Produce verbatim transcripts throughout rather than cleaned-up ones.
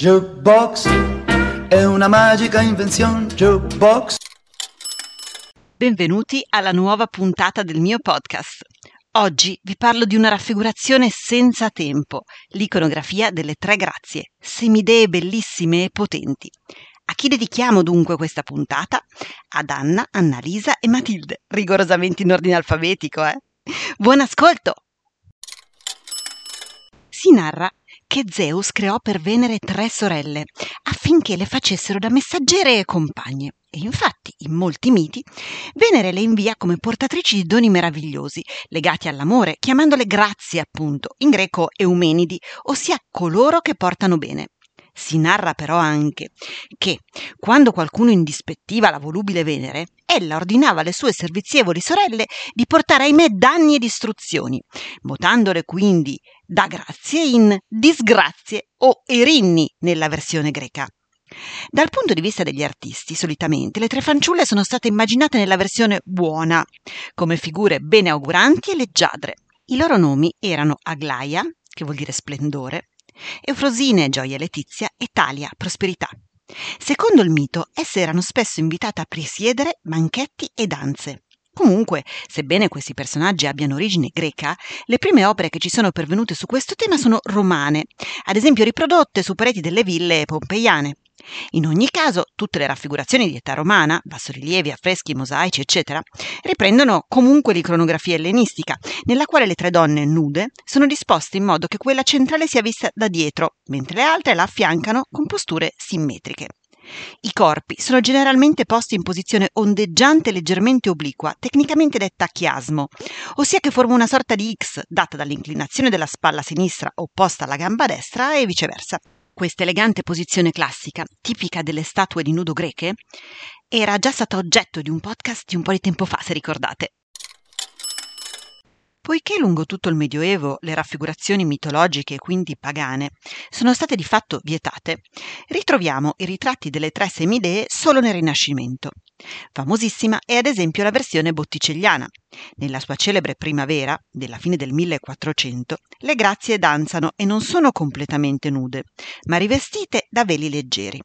Jukebox è una magica invenzione. Jukebox. Benvenuti alla nuova puntata del mio podcast. Oggi vi parlo di una raffigurazione senza tempo, l'iconografia delle Tre Grazie, semidee bellissime e potenti. A chi dedichiamo dunque questa puntata? Ad Anna, Annalisa e Matilde, rigorosamente in ordine alfabetico, eh? Buon ascolto! Si narra che Zeus creò per Venere tre sorelle affinché le facessero da messaggere e compagne. E infatti, in molti miti, Venere le invia come portatrici di doni meravigliosi, legati all'amore, chiamandole grazie appunto, in greco eumenidi, ossia coloro che portano bene. Si narra però anche che, quando qualcuno indispettiva la volubile Venere, ella ordinava alle sue servizievoli sorelle di portare ahimè danni e distruzioni, mutandole quindi da grazie in disgrazie o erinni nella versione greca. Dal punto di vista degli artisti, solitamente, le tre fanciulle sono state immaginate nella versione buona, come figure beneauguranti e leggiadre. I loro nomi erano Aglaia, che vuol dire splendore, Eufrosine, gioia e letizia, e Talia, prosperità. Secondo il mito, esse erano spesso invitate a presiedere banchetti e danze. Comunque, sebbene questi personaggi abbiano origine greca, le prime opere che ci sono pervenute su questo tema sono romane, ad esempio riprodotte su pareti delle ville pompeiane. In ogni caso, tutte le raffigurazioni di età romana, bassorilievi, affreschi, mosaici, eccetera, riprendono comunque l'iconografia ellenistica, nella quale le tre donne nude sono disposte in modo che quella centrale sia vista da dietro, mentre le altre la affiancano con posture simmetriche. I corpi sono generalmente posti in posizione ondeggiante leggermente obliqua, tecnicamente detta chiasmo, ossia che forma una sorta di X data dall'inclinazione della spalla sinistra opposta alla gamba destra e viceversa. Questa elegante posizione classica, tipica delle statue di nudo greche, era già stata oggetto di un podcast di un po' di tempo fa, se ricordate. Poiché lungo tutto il Medioevo le raffigurazioni mitologiche e quindi pagane sono state di fatto vietate, ritroviamo i ritratti delle tre semidee solo nel Rinascimento. Famosissima è ad esempio la versione botticelliana. Nella sua celebre Primavera, della fine del millequattrocento, le grazie danzano e non sono completamente nude, ma rivestite da veli leggeri.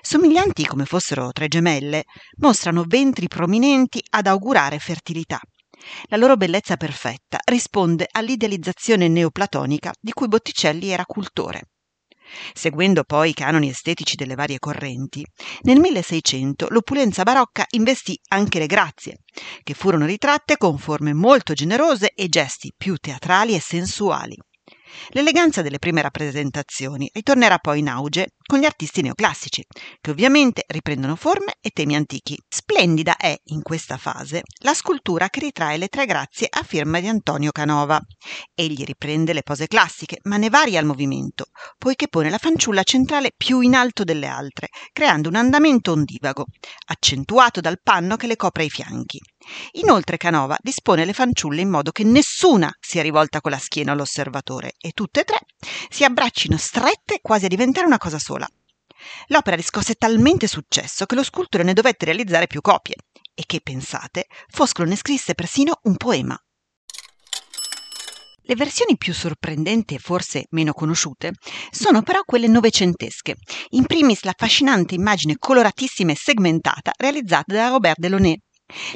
Somiglianti come fossero tre gemelle, mostrano ventri prominenti ad augurare fertilità. La loro bellezza perfetta risponde all'idealizzazione neoplatonica di cui Botticelli era cultore. Seguendo poi i canoni estetici delle varie correnti, nel milleseicento l'opulenza barocca investì anche le grazie, che furono ritratte con forme molto generose e gesti più teatrali e sensuali. L'eleganza delle prime rappresentazioni ritornerà poi in auge con gli artisti neoclassici, che ovviamente riprendono forme e temi antichi. Splendida è, in questa fase, la scultura che ritrae le Tre Grazie a firma di Antonio Canova. Egli riprende le pose classiche, ma ne varia il movimento, poiché pone la fanciulla centrale più in alto delle altre, creando un andamento ondivago, accentuato dal panno che le copre i fianchi. Inoltre Canova dispone le fanciulle in modo che nessuna sia rivolta con la schiena all'osservatore e tutte e tre si abbraccino strette quasi a diventare una cosa sola. L'opera riscosse talmente successo che lo scultore ne dovette realizzare più copie e che, pensate, Foscolo ne scrisse persino un poema. Le versioni più sorprendenti e forse meno conosciute sono però quelle novecentesche, in primis la affascinante immagine coloratissima e segmentata realizzata da Robert Delaunay.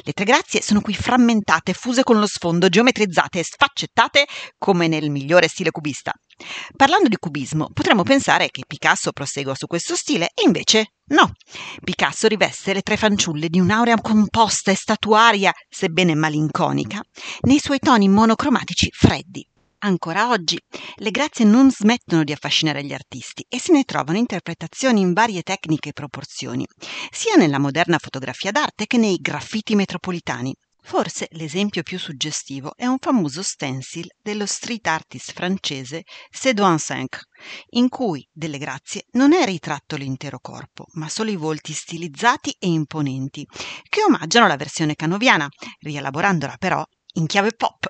Le Tre Grazie sono qui frammentate, fuse con lo sfondo, geometrizzate e sfaccettate come nel migliore stile cubista. Parlando di cubismo, potremmo pensare che Picasso prosegua su questo stile e invece no. Picasso riveste le tre fanciulle di un'aurea composta e statuaria, sebbene malinconica, nei suoi toni monocromatici freddi. Ancora oggi, le grazie non smettono di affascinare gli artisti e se ne trovano interpretazioni in varie tecniche e proporzioni, sia nella moderna fotografia d'arte che nei graffiti metropolitani. Forse l'esempio più suggestivo è un famoso stencil dello street artist francese Seth, in cui delle grazie non è ritratto l'intero corpo, ma solo i volti stilizzati e imponenti, che omaggiano la versione canoviana, rielaborandola però in chiave pop.